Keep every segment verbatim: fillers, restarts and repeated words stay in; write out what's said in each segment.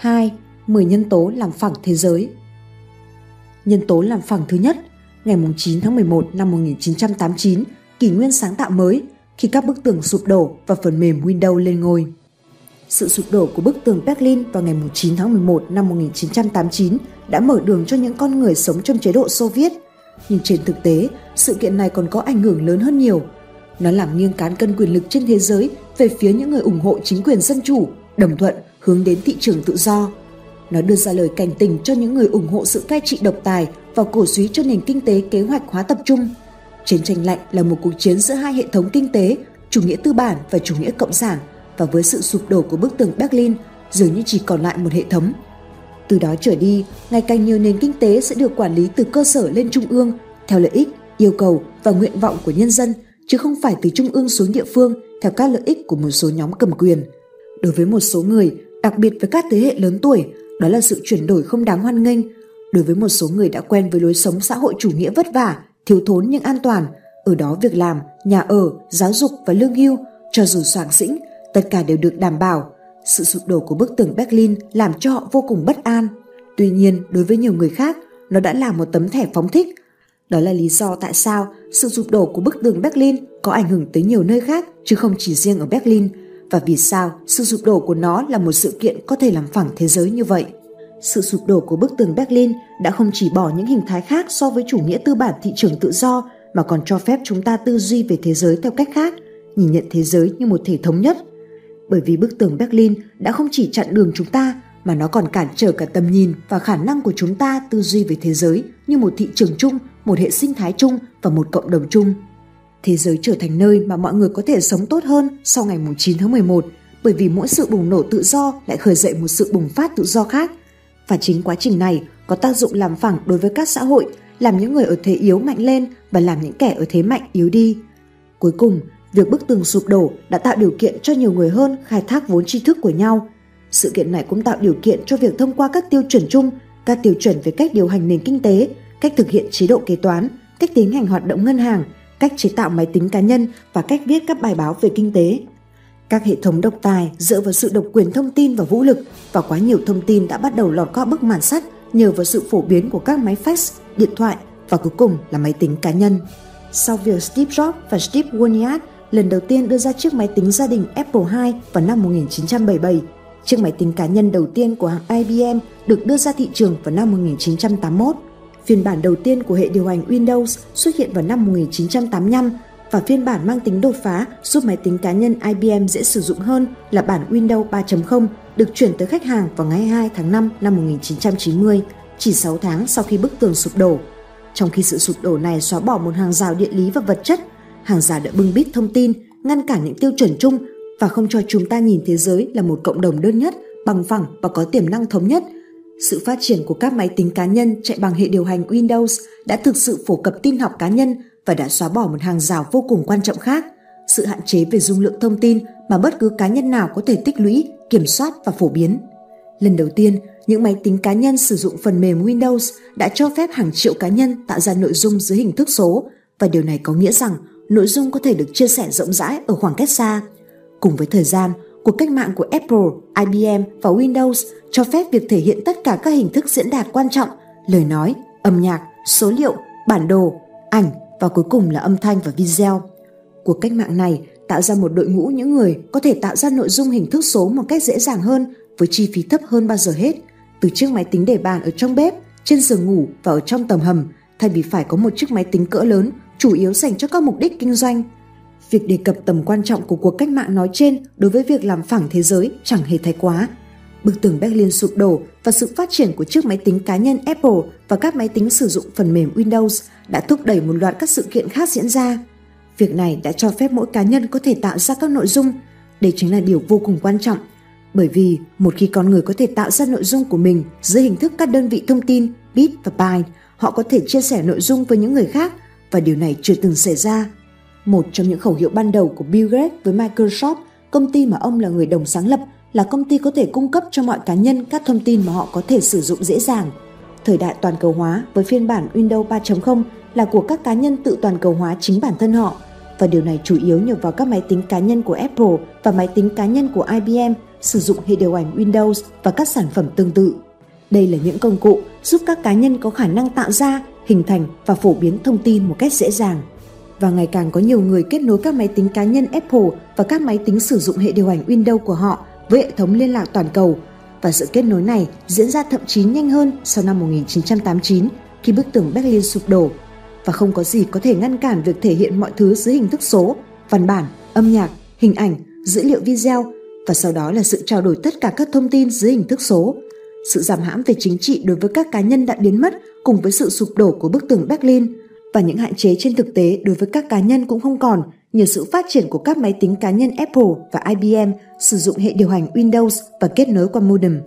hai. mười nhân tố làm phẳng thế giới. Nhân tố làm phẳng thứ nhất, ngày chín tháng mười một năm một nghìn chín trăm tám mươi chín, kỷ nguyên sáng tạo mới khi các bức tường sụp đổ và phần mềm Windows lên ngôi. Sự sụp đổ của bức tường Berlin vào ngày chín tháng mười một năm một nghìn chín trăm tám mươi chín đã mở đường cho những con người sống trong chế độ Xô Viết. Nhưng trên thực tế, sự kiện này còn có ảnh hưởng lớn hơn nhiều. Nó làm nghiêng cán cân quyền lực trên thế giới về phía những người ủng hộ chính quyền dân chủ, đồng thuận hướng đến thị trường tự do. Nó đưa ra lời cảnh tỉnh cho những người ủng hộ sự cai trị độc tài và cổ súy cho nền kinh tế kế hoạch hóa tập trung. Chiến tranh lạnh là một cuộc chiến giữa hai hệ thống kinh tế, chủ nghĩa tư bản và chủ nghĩa cộng sản, và với sự sụp đổ của bức tường Berlin, dường như chỉ còn lại một hệ thống. Từ đó trở đi, ngày càng nhiều nền kinh tế sẽ được quản lý từ cơ sở lên trung ương, theo lợi ích, yêu cầu và nguyện vọng của nhân dân, chứ không phải từ trung ương xuống địa phương theo các lợi ích của một số nhóm cầm quyền. Đối với một số người, đặc biệt với các thế hệ lớn tuổi, đó là sự chuyển đổi không đáng hoan nghênh. Đối với một số người đã quen với lối sống xã hội chủ nghĩa vất vả, thiếu thốn nhưng an toàn, ở đó việc làm, nhà ở, giáo dục và lương hưu, cho dù soàng xĩnh, tất cả đều được đảm bảo. Sự sụp đổ của bức tường Berlin làm cho họ vô cùng bất an. Tuy nhiên, đối với nhiều người khác, nó đã là một tấm thẻ phóng thích. Đó là lý do tại sao sự sụp đổ của bức tường Berlin có ảnh hưởng tới nhiều nơi khác, chứ không chỉ riêng ở Berlin, và vì sao sự sụp đổ của nó là một sự kiện có thể làm phẳng thế giới như vậy. Sự sụp đổ của bức tường Berlin đã không chỉ bỏ những hình thái khác so với chủ nghĩa tư bản thị trường tự do, mà còn cho phép chúng ta tư duy về thế giới theo cách khác, nhìn nhận thế giới như một thể thống nhất. Bởi vì bức tường Berlin đã không chỉ chặn đường chúng ta, mà nó còn cản trở cả tầm nhìn và khả năng của chúng ta tư duy về thế giới như một thị trường chung, một hệ sinh thái chung và một cộng đồng chung. Thế giới trở thành nơi mà mọi người có thể sống tốt hơn sau ngày chín tháng mười một, bởi vì mỗi sự bùng nổ tự do lại khởi dậy một sự bùng phát tự do khác. Và chính quá trình này có tác dụng làm phẳng đối với các xã hội, làm những người ở thế yếu mạnh lên và làm những kẻ ở thế mạnh yếu đi. Cuối cùng, việc bức tường sụp đổ đã tạo điều kiện cho nhiều người hơn khai thác vốn tri thức của nhau. Sự kiện này cũng tạo điều kiện cho việc thông qua các tiêu chuẩn chung, các tiêu chuẩn về cách điều hành nền kinh tế, cách thực hiện chế độ kế toán, cách tiến hành hoạt động ngân hàng, cách chế tạo máy tính cá nhân và cách viết các bài báo về kinh tế. Các hệ thống độc tài dựa vào sự độc quyền thông tin và vũ lực, và quá nhiều thông tin đã bắt đầu lọt qua bức màn sắt nhờ vào sự phổ biến của các máy fax, điện thoại và cuối cùng là máy tính cá nhân. Sau việc Steve Jobs và Steve Wozniak lần đầu tiên đưa ra chiếc máy tính gia đình Apple hai vào năm một nghìn chín trăm bảy mươi bảy, chiếc máy tính cá nhân đầu tiên của hãng I B M được đưa ra thị trường vào năm một nghìn chín trăm tám mươi mốt. Phiên bản đầu tiên của hệ điều hành Windows xuất hiện vào năm một nghìn chín trăm tám mươi lăm, và phiên bản mang tính đột phá giúp máy tính cá nhân I B M dễ sử dụng hơn là bản Windows ba chấm không được chuyển tới khách hàng vào ngày hai mươi hai tháng năm năm một nghìn chín trăm chín mươi, chỉ sáu tháng sau khi bức tường sụp đổ. Trong khi sự sụp đổ này xóa bỏ một hàng rào địa lý và vật chất, hàng rào đã bưng bít thông tin, ngăn cản những tiêu chuẩn chung và không cho chúng ta nhìn thế giới là một cộng đồng đơn nhất, bằng phẳng và có tiềm năng thống nhất. Sự phát triển của các máy tính cá nhân chạy bằng hệ điều hành Windows đã thực sự phổ cập tin học cá nhân và đã xóa bỏ một hàng rào vô cùng quan trọng khác, sự hạn chế về dung lượng thông tin mà bất cứ cá nhân nào có thể tích lũy, kiểm soát và phổ biến. Lần đầu tiên, những máy tính cá nhân sử dụng phần mềm Windows đã cho phép hàng triệu cá nhân tạo ra nội dung dưới hình thức số, và điều này có nghĩa rằng nội dung có thể được chia sẻ rộng rãi ở khoảng cách xa. Cùng với thời gian, cuộc cách mạng của Apple, I B M và Windows cho phép việc thể hiện tất cả các hình thức diễn đạt quan trọng, lời nói, âm nhạc, số liệu, bản đồ, ảnh và cuối cùng là âm thanh và video. Cuộc cách mạng này tạo ra một đội ngũ những người có thể tạo ra nội dung hình thức số một cách dễ dàng hơn với chi phí thấp hơn bao giờ hết, từ chiếc máy tính để bàn ở trong bếp, trên giường ngủ và ở trong tầng hầm, thay vì phải có một chiếc máy tính cỡ lớn chủ yếu dành cho các mục đích kinh doanh. Việc đề cập tầm quan trọng của cuộc cách mạng nói trên đối với việc làm phẳng thế giới chẳng hề thái quá. Bức tường Berlin sụp đổ và sự phát triển của chiếc máy tính cá nhân Apple và các máy tính sử dụng phần mềm Windows đã thúc đẩy một loạt các sự kiện khác diễn ra. Việc này đã cho phép mỗi cá nhân có thể tạo ra các nội dung. Đây chính là điều vô cùng quan trọng, bởi vì một khi con người có thể tạo ra nội dung của mình dưới hình thức các đơn vị thông tin, bit và byte, họ có thể chia sẻ nội dung với những người khác, và điều này chưa từng xảy ra. Một trong những khẩu hiệu ban đầu của Bill Gates với Microsoft, công ty mà ông là người đồng sáng lập, là công ty có thể cung cấp cho mọi cá nhân các thông tin mà họ có thể sử dụng dễ dàng. Thời đại toàn cầu hóa với phiên bản Windows ba chấm không là của các cá nhân tự toàn cầu hóa chính bản thân họ, và điều này chủ yếu nhờ vào các máy tính cá nhân của Apple và máy tính cá nhân của I B M sử dụng hệ điều hành Windows và các sản phẩm tương tự. Đây là những công cụ giúp các cá nhân có khả năng tạo ra, hình thành và phổ biến thông tin một cách dễ dàng. Và ngày càng có nhiều người kết nối các máy tính cá nhân Apple và các máy tính sử dụng hệ điều hành Windows của họ với hệ thống liên lạc toàn cầu. Và sự kết nối này diễn ra thậm chí nhanh hơn sau năm một nghìn chín trăm tám mươi chín khi bức tường Berlin sụp đổ. Và không có gì có thể ngăn cản việc thể hiện mọi thứ dưới hình thức số, văn bản, âm nhạc, hình ảnh, dữ liệu video và sau đó là sự trao đổi tất cả các thông tin dưới hình thức số. Sự giảm hãm về chính trị đối với các cá nhân đã biến mất cùng với sự sụp đổ của bức tường Berlin và những hạn chế trên thực tế đối với các cá nhân cũng không còn nhờ sự phát triển của các máy tính cá nhân Apple và I B M sử dụng hệ điều hành Windows và kết nối qua modem.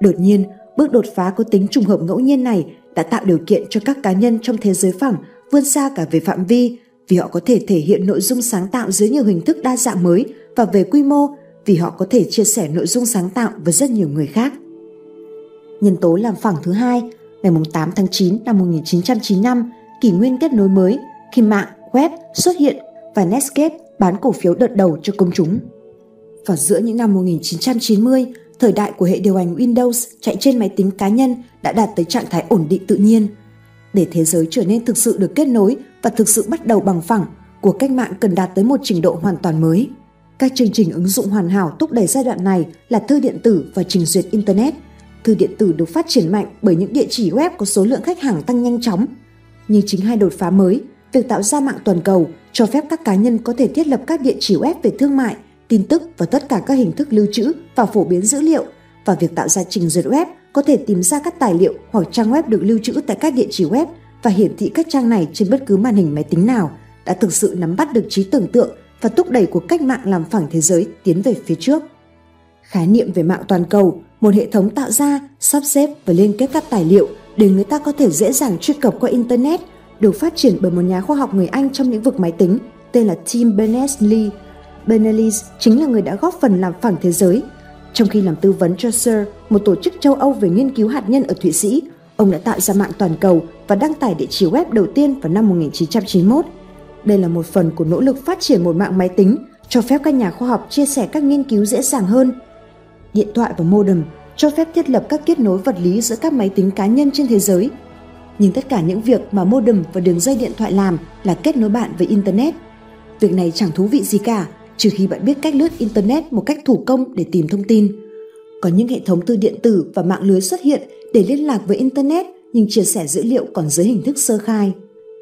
Đột nhiên, bước đột phá có tính trùng hợp ngẫu nhiên này đã tạo điều kiện cho các cá nhân trong thế giới phẳng vươn xa cả về phạm vi vì họ có thể thể hiện nội dung sáng tạo dưới nhiều hình thức đa dạng mới và về quy mô vì họ có thể chia sẻ nội dung sáng tạo với rất nhiều người khác. Nhân tố làm phẳng thứ hai, ngày tám tháng chín năm một nghìn chín trăm chín mươi lăm, kỷ nguyên kết nối mới khi mạng, web xuất hiện và Netscape bán cổ phiếu đợt đầu cho công chúng. Vào giữa những năm một nghìn chín trăm chín mươi, thời đại của hệ điều hành Windows chạy trên máy tính cá nhân đã đạt tới trạng thái ổn định tự nhiên. Để thế giới trở nên thực sự được kết nối và thực sự bắt đầu bằng phẳng, cuộc cách mạng cần đạt tới một trình độ hoàn toàn mới. Các chương trình ứng dụng hoàn hảo thúc đẩy giai đoạn này là thư điện tử và trình duyệt Internet. Thư điện tử được phát triển mạnh bởi những địa chỉ web có số lượng khách hàng tăng nhanh chóng. Nhưng chính hai đột phá mới, việc tạo ra mạng toàn cầu cho phép các cá nhân có thể thiết lập các địa chỉ web về thương mại, tin tức và tất cả các hình thức lưu trữ và phổ biến dữ liệu, và việc tạo ra trình duyệt web có thể tìm ra các tài liệu hoặc trang web được lưu trữ tại các địa chỉ web và hiển thị các trang này trên bất cứ màn hình máy tính nào, đã thực sự nắm bắt được trí tưởng tượng và thúc đẩy cuộc cách mạng làm phẳng thế giới tiến về phía trước. Khái niệm về mạng toàn cầu, một hệ thống tạo ra, sắp xếp và liên kết các tài liệu để người ta có thể dễ dàng truy cập qua Internet, được phát triển bởi một nhà khoa học người Anh trong lĩnh vực máy tính tên là Tim Berners-Lee. Berners-Lee chính là người đã góp phần làm phẳng thế giới. Trong khi làm tư vấn cho xê e rờ en, một tổ chức châu Âu về nghiên cứu hạt nhân ở Thụy Sĩ, ông đã tạo ra mạng toàn cầu và đăng tải địa chỉ web đầu tiên vào năm một nghìn chín trăm chín mươi mốt. Đây là một phần của nỗ lực phát triển một mạng máy tính, cho phép các nhà khoa học chia sẻ các nghiên cứu dễ dàng hơn. Điện thoại và modem cho phép thiết lập các kết nối vật lý giữa các máy tính cá nhân trên thế giới. Nhưng tất cả những việc mà modem và đường dây điện thoại làm là kết nối bạn với Internet. Việc này chẳng thú vị gì cả, trừ khi bạn biết cách lướt Internet một cách thủ công để tìm thông tin. Có những hệ thống thư điện tử và mạng lưới xuất hiện để liên lạc với Internet nhưng chia sẻ dữ liệu còn dưới hình thức sơ khai.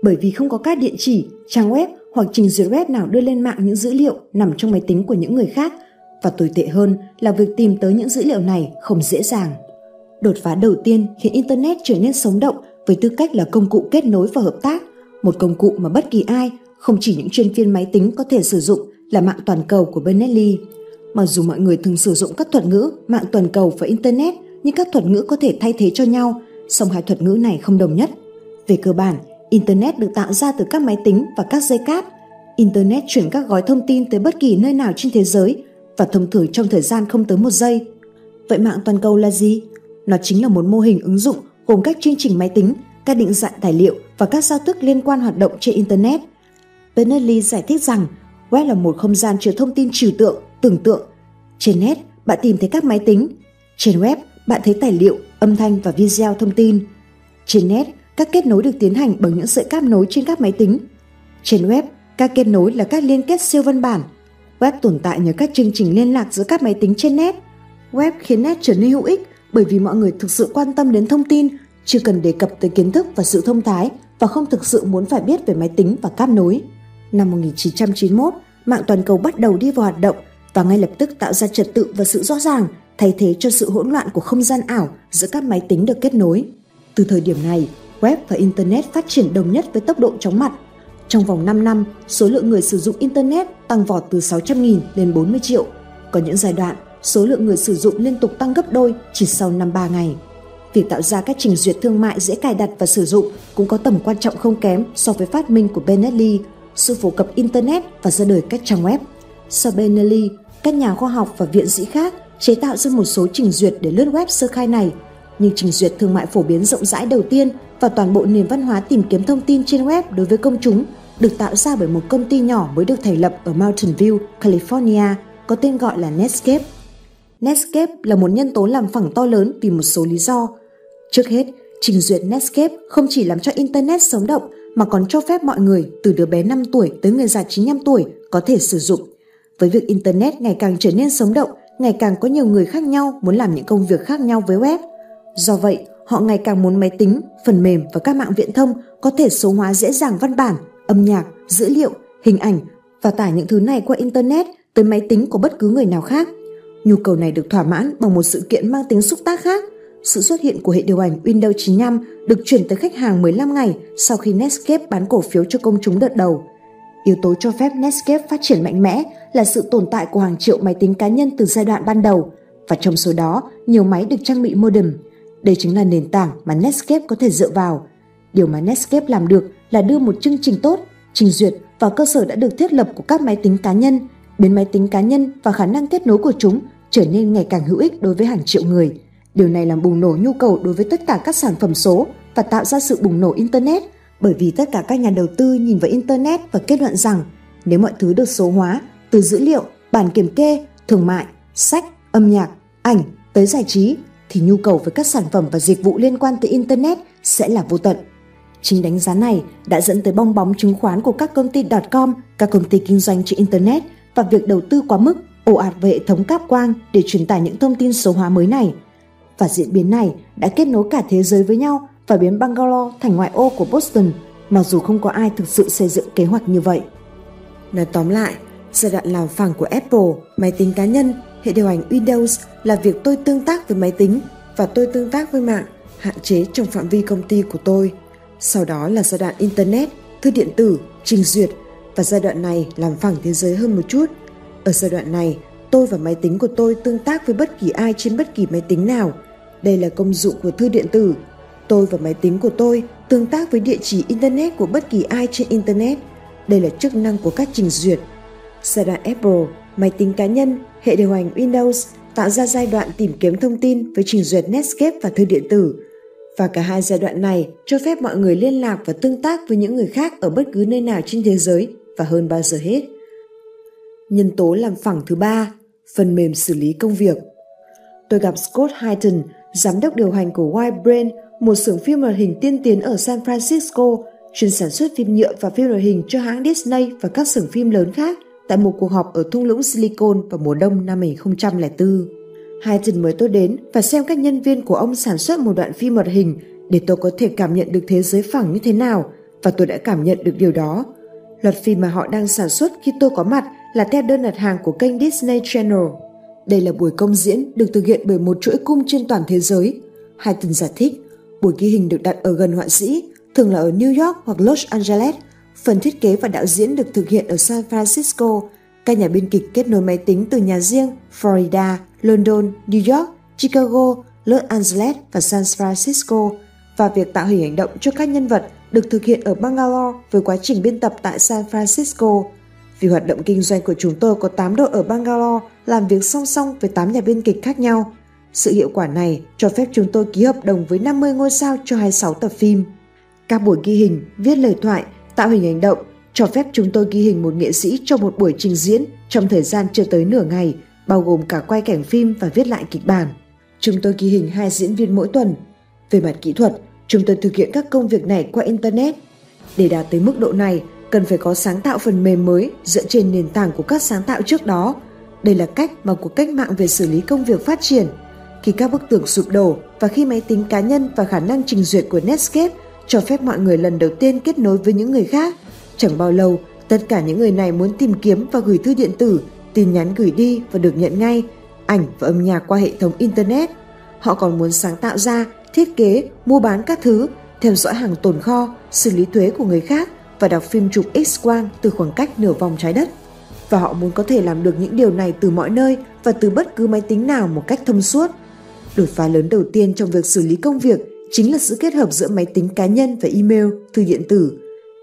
Bởi vì không có các địa chỉ, trang web hoặc trình duyệt web nào đưa lên mạng những dữ liệu nằm trong máy tính của những người khác, và tồi tệ hơn là việc tìm tới những dữ liệu này không dễ dàng. Đột phá đầu tiên khiến Internet trở nên sống động với tư cách là công cụ kết nối và hợp tác, một công cụ mà bất kỳ ai, không chỉ những chuyên viên máy tính có thể sử dụng, là mạng toàn cầu của Berners-Lee. Mặc dù mọi người thường sử dụng các thuật ngữ mạng toàn cầu và Internet, nhưng các thuật ngữ có thể thay thế cho nhau, song hai thuật ngữ này không đồng nhất. Về cơ bản, Internet được tạo ra từ các máy tính và các dây cáp. Internet chuyển các gói thông tin tới bất kỳ nơi nào trên thế giới và thông thường trong thời gian không tới một giây. Vậy mạng toàn cầu là gì? Nó chính là một mô hình ứng dụng gồm các chương trình máy tính, các định dạng tài liệu và các giao thức liên quan hoạt động trên Internet. Berners-Lee giải thích rằng web là một không gian chứa thông tin trừu tượng, tưởng tượng. Trên net, bạn tìm thấy các máy tính. Trên web, bạn thấy tài liệu, âm thanh và video thông tin. Trên net, các kết nối được tiến hành bằng những sợi cáp nối trên các máy tính. Trên web, các kết nối là các liên kết siêu văn bản. Web tồn tại nhờ các chương trình liên lạc giữa các máy tính trên net. Web khiến net trở nên hữu ích bởi vì mọi người thực sự quan tâm đến thông tin, chưa cần đề cập tới kiến thức và sự thông thái và không thực sự muốn phải biết về máy tính và cáp nối. Năm một nghìn chín trăm chín mươi mốt, mạng toàn cầu bắt đầu đi vào hoạt động và ngay lập tức tạo ra trật tự và sự rõ ràng, thay thế cho sự hỗn loạn của không gian ảo giữa các máy tính được kết nối. Từ thời điểm này, web và Internet phát triển đồng nhất với tốc độ chóng mặt. Trong vòng năm năm, số lượng người sử dụng Internet tăng vọt từ sáu trăm nghìn lên bốn mươi triệu. Có những giai đoạn, số lượng người sử dụng liên tục tăng gấp đôi chỉ sau năm ba ngày. Việc tạo ra các trình duyệt thương mại dễ cài đặt và sử dụng cũng có tầm quan trọng không kém so với phát minh của Berners-Lee, sự phổ cập Internet và ra đời các trang web. Sau Berners-Lee, các nhà khoa học và viện sĩ khác chế tạo ra một số trình duyệt để lướt web sơ khai này, nhưng trình duyệt thương mại phổ biến rộng rãi đầu tiên và toàn bộ nền văn hóa tìm kiếm thông tin trên web đối với công chúng được tạo ra bởi một công ty nhỏ mới được thành lập ở Mountain View, California, có tên gọi là Netscape. Netscape là một nhân tố làm phẳng to lớn vì một số lý do. Trước hết, trình duyệt Netscape không chỉ làm cho Internet sống động mà còn cho phép mọi người từ đứa bé năm tuổi tới người già chín mươi lăm tuổi có thể sử dụng. Với việc Internet ngày càng trở nên sống động, ngày càng có nhiều người khác nhau muốn làm những công việc khác nhau với web. Do vậy, họ ngày càng muốn máy tính, phần mềm và các mạng viễn thông có thể số hóa dễ dàng văn bản, âm nhạc, dữ liệu, hình ảnh và tải những thứ này qua Internet tới máy tính của bất cứ người nào khác. Nhu cầu này được thỏa mãn bằng một sự kiện mang tính xúc tác khác. Sự xuất hiện của hệ điều hành Windows chín mươi lăm được chuyển tới khách hàng mười lăm ngày sau khi Netscape bán cổ phiếu cho công chúng đợt đầu. Yếu tố cho phép Netscape phát triển mạnh mẽ là sự tồn tại của hàng triệu máy tính cá nhân từ giai đoạn ban đầu, và trong số đó, nhiều máy được trang bị modem. Đây chính là nền tảng mà Netscape có thể dựa vào. Điều mà Netscape làm được là đưa một chương trình tốt, trình duyệt và cơ sở đã được thiết lập của các máy tính cá nhân, biến máy tính cá nhân và khả năng kết nối của chúng trở nên ngày càng hữu ích đối với hàng triệu người. Điều này làm bùng nổ nhu cầu đối với tất cả các sản phẩm số và tạo ra sự bùng nổ Internet, bởi vì tất cả các nhà đầu tư nhìn vào Internet và kết luận rằng nếu mọi thứ được số hóa, từ dữ liệu, bản kiểm kê, thương mại, sách, âm nhạc, ảnh tới giải trí, thì nhu cầu với các sản phẩm và dịch vụ liên quan tới Internet sẽ là vô tận. Chính đánh giá này đã dẫn tới bong bóng chứng khoán của các công ty dot com, các công ty kinh doanh trên Internet và việc đầu tư quá mức, ồ ạt về hệ thống cáp quang để truyền tải những thông tin số hóa mới này. Và diễn biến này đã kết nối cả thế giới với nhau và biến Bangalore thành ngoại ô của Boston, mặc dù không có ai thực sự xây dựng kế hoạch như vậy. Nói tóm lại, giai đoạn làm phẳng của Apple, máy tính cá nhân, hệ điều hành Windows là việc tôi tương tác với máy tính và tôi tương tác với mạng, hạn chế trong phạm vi công ty của tôi. Sau đó là giai đoạn Internet, thư điện tử, trình duyệt, và giai đoạn này làm phẳng thế giới hơn một chút. Ở giai đoạn này, tôi và máy tính của tôi tương tác với bất kỳ ai trên bất kỳ máy tính nào. Đây là công dụng của thư điện tử. Tôi và máy tính của tôi tương tác với địa chỉ Internet của bất kỳ ai trên Internet. Đây là chức năng của các trình duyệt. Giai đoạn Apple, máy tính cá nhân, hệ điều hành Windows tạo ra giai đoạn tìm kiếm thông tin với trình duyệt Netscape và thư điện tử. Và cả hai giai đoạn này cho phép mọi người liên lạc và tương tác với những người khác ở bất cứ nơi nào trên thế giới và hơn bao giờ hết. Nhân tố làm phẳng thứ ba, phần mềm xử lý công việc. Tôi gặp Scott Hayden, giám đốc điều hành của Wybrand, một xưởng phim hoạt hình tiên tiến ở San Francisco, chuyên sản xuất phim nhựa và phim hoạt hình cho hãng Disney và các xưởng phim lớn khác, tại một cuộc họp ở thung lũng Silicon vào mùa đông năm hai không không bốn. Hayden mới tôi đến và xem các nhân viên của ông sản xuất một đoạn phim hoạt hình để tôi có thể cảm nhận được thế giới phẳng như thế nào, và tôi đã cảm nhận được điều đó. Loạt phim mà họ đang sản xuất khi tôi có mặt là theo đơn đặt hàng của kênh Disney Channel. Đây là buổi công diễn được thực hiện bởi một chuỗi cung trên toàn thế giới. Hayden giải thích, buổi ghi hình được đặt ở gần họa sĩ, thường là ở New York hoặc Los Angeles. Phần thiết kế và đạo diễn được thực hiện ở San Francisco. Các nhà biên kịch kết nối máy tính từ nhà riêng Florida, London, New York, Chicago, Los Angeles và San Francisco. Và việc tạo hình hành động cho các nhân vật được thực hiện ở Bangalore với quá trình biên tập tại San Francisco. Vì hoạt động kinh doanh của chúng tôi có tám đội ở Bangalore làm việc song song với tám nhà biên kịch khác nhau. Sự hiệu quả này cho phép chúng tôi ký hợp đồng với năm mươi ngôi sao cho hai mươi sáu tập phim. Các buổi ghi hình, viết lời thoại, tạo hình hành động cho phép chúng tôi ghi hình một nghệ sĩ cho một buổi trình diễn trong thời gian chưa tới nửa ngày, bao gồm cả quay cảnh phim và viết lại kịch bản. Chúng tôi ghi hình hai diễn viên mỗi tuần. Về mặt kỹ thuật, chúng tôi thực hiện các công việc này qua Internet. Để đạt tới mức độ này, cần phải có sáng tạo phần mềm mới dựa trên nền tảng của các sáng tạo trước đó. Đây là cách mà cuộc cách mạng về xử lý công việc phát triển. Khi các bức tường sụp đổ và khi máy tính cá nhân và khả năng trình duyệt của Netscape cho phép mọi người lần đầu tiên kết nối với những người khác, chẳng bao lâu, tất cả những người này muốn tìm kiếm và gửi thư điện tử, tin nhắn gửi đi và được nhận ngay, ảnh và âm nhạc qua hệ thống Internet. Họ còn muốn sáng tạo ra, thiết kế, mua bán các thứ, theo dõi hàng tồn kho, xử lý thuế của người khác và đọc phim chụp X-quang từ khoảng cách nửa vòng trái đất. Và họ muốn có thể làm được những điều này từ mọi nơi và từ bất cứ máy tính nào một cách thông suốt. Đột phá lớn đầu tiên trong việc xử lý công việc chính là sự kết hợp giữa máy tính cá nhân và email, thư điện tử.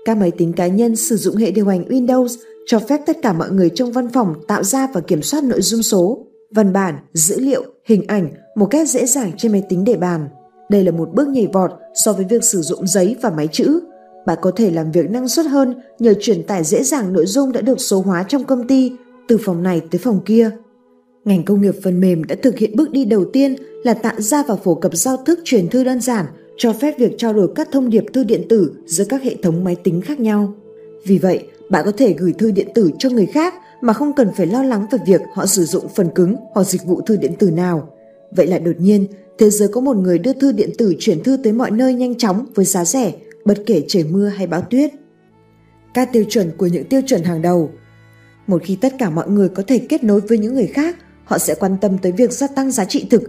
Các máy tính cá nhân sử dụng hệ điều hành Windows cho phép tất cả mọi người trong văn phòng tạo ra và kiểm soát nội dung số, văn bản, dữ liệu, hình ảnh một cách dễ dàng trên máy tính để bàn. Đây là một bước nhảy vọt so với việc sử dụng giấy và máy chữ. Bạn có thể làm việc năng suất hơn nhờ truyền tải dễ dàng nội dung đã được số hóa trong công ty từ phòng này tới phòng kia. Ngành công nghiệp phần mềm đã thực hiện bước đi đầu tiên là tạo ra và phổ cập giao thức truyền thư đơn giản, cho phép việc trao đổi các thông điệp thư điện tử giữa các hệ thống máy tính khác nhau. Vì vậy, bạn có thể gửi thư điện tử cho người khác mà không cần phải lo lắng về việc họ sử dụng phần cứng hoặc dịch vụ thư điện tử nào. Vậy là đột nhiên, thế giới có một người đưa thư điện tử chuyển thư tới mọi nơi nhanh chóng với giá rẻ, bất kể trời mưa hay bão tuyết. Các tiêu chuẩn của những tiêu chuẩn hàng đầu. Một khi tất cả mọi người có thể kết nối với những người khác, họ sẽ quan tâm tới việc gia tăng giá trị thực,